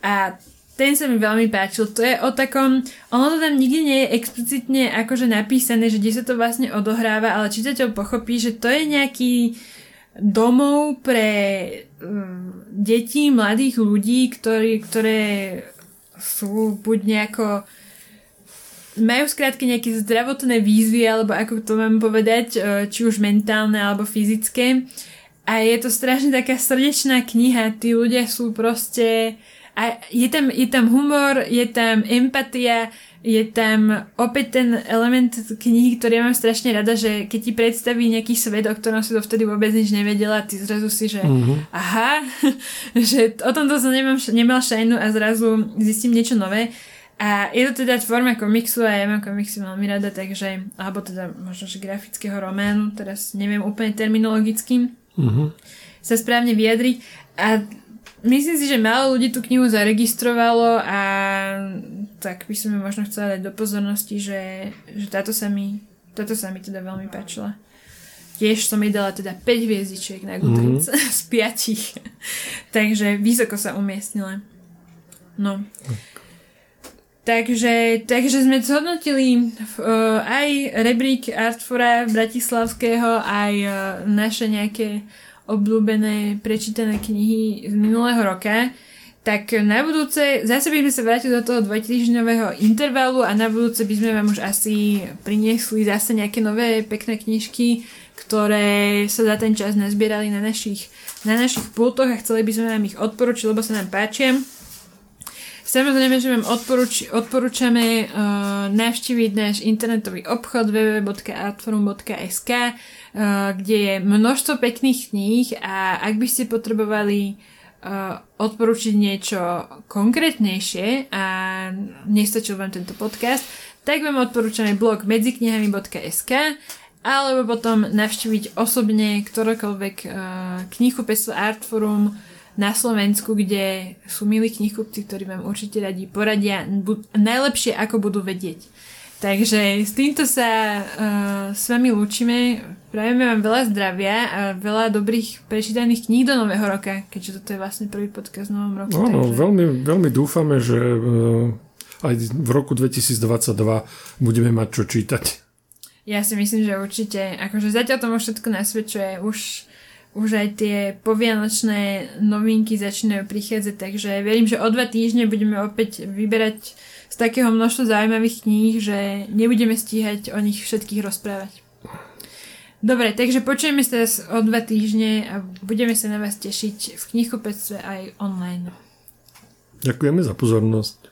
A Ten sa mi veľmi páčil. To je o takom... Ono to tam nikdy nie je explicitne akože napísané, že kde sa to vlastne odohráva, ale čitateľ pochopí, že to je nejaký domov pre detí, mladých ľudí, ktoré sú buď nejako... Majú skrátky nejaké zdravotné výzvy, alebo ako to mám povedať, či už mentálne, alebo fyzické. A je to strašne taká srdečná kniha. Tí ľudia sú proste... A je tam humor, je tam empatia, je tam opäť ten element knihy, ktorý ja mám strašne rada, že keď ti predstaví nejaký svet, o ktorom si to vtedy vôbec nič nevedela, ty zrazu si, že aha, že o tomto som nemal šajnu a zrazu zistím niečo nové. A je to teda forma komiksu a ja mám komiksy veľmi rada, takže, alebo teda možno, že grafického románu, teraz neviem úplne terminologicky sa správne vyjadriť. A myslím si, že málo ľudí tú knihu zaregistrovalo a tak by som ju možno chcela dať do pozornosti, že táto sa mi teda veľmi páčila. Tiež som jej dala teda 5 hviezdičiek na Goodreads z 5. Takže vysoko sa umiestnila. No. Takže sme zhodnotili aj rebrík Artfora bratislavského, aj naše nejaké obľúbené prečítané knihy z minulého roka, tak na budúce, zase by sme sa vrátili do toho 2-týždňového intervalu a na budúce by sme vám už asi priniesli zase nejaké nové pekné knižky, ktoré sa za ten čas nazbierali na našich pultoch a chceli by sme vám ich odporučiť, lebo sa nám páčia. Samozrejme, že vám odporúčame navštíviť náš internetový obchod www.artforum.sk, kde je množstvo pekných kníh a ak by ste potrebovali odporúčiť niečo konkrétnejšie a nestačil vám tento podcast, tak vám odporúčame blog medziknihami.sk alebo potom navštíviť osobne ktorokoľvek knihkupectvo Artforum na Slovensku, kde sú milí knihkupci, ktorí vám určite radi poradia najlepšie, ako budú vedieť. Takže s týmto sa s vami lúčime. Prajeme vám veľa zdravia a veľa dobrých prečítaných kníh do nového roka, keďže toto je vlastne prvý podcast v novom roku. Áno, takže... veľmi, veľmi dúfame, že aj v roku 2022 budeme mať čo čítať. Ja si myslím, že určite. Akože zatiaľ tomu všetko nasvedčuje. Už aj tie povianočné novinky začínajú prichádzať, takže verím, že o 2 týždne budeme opäť vyberať z takého množstva zaujímavých kníh, že nebudeme stíhať o nich všetkých rozprávať. Dobre, takže počujeme sa o 2 týždne a budeme sa na vás tešiť v knihkupectve aj online. Ďakujeme za pozornosť.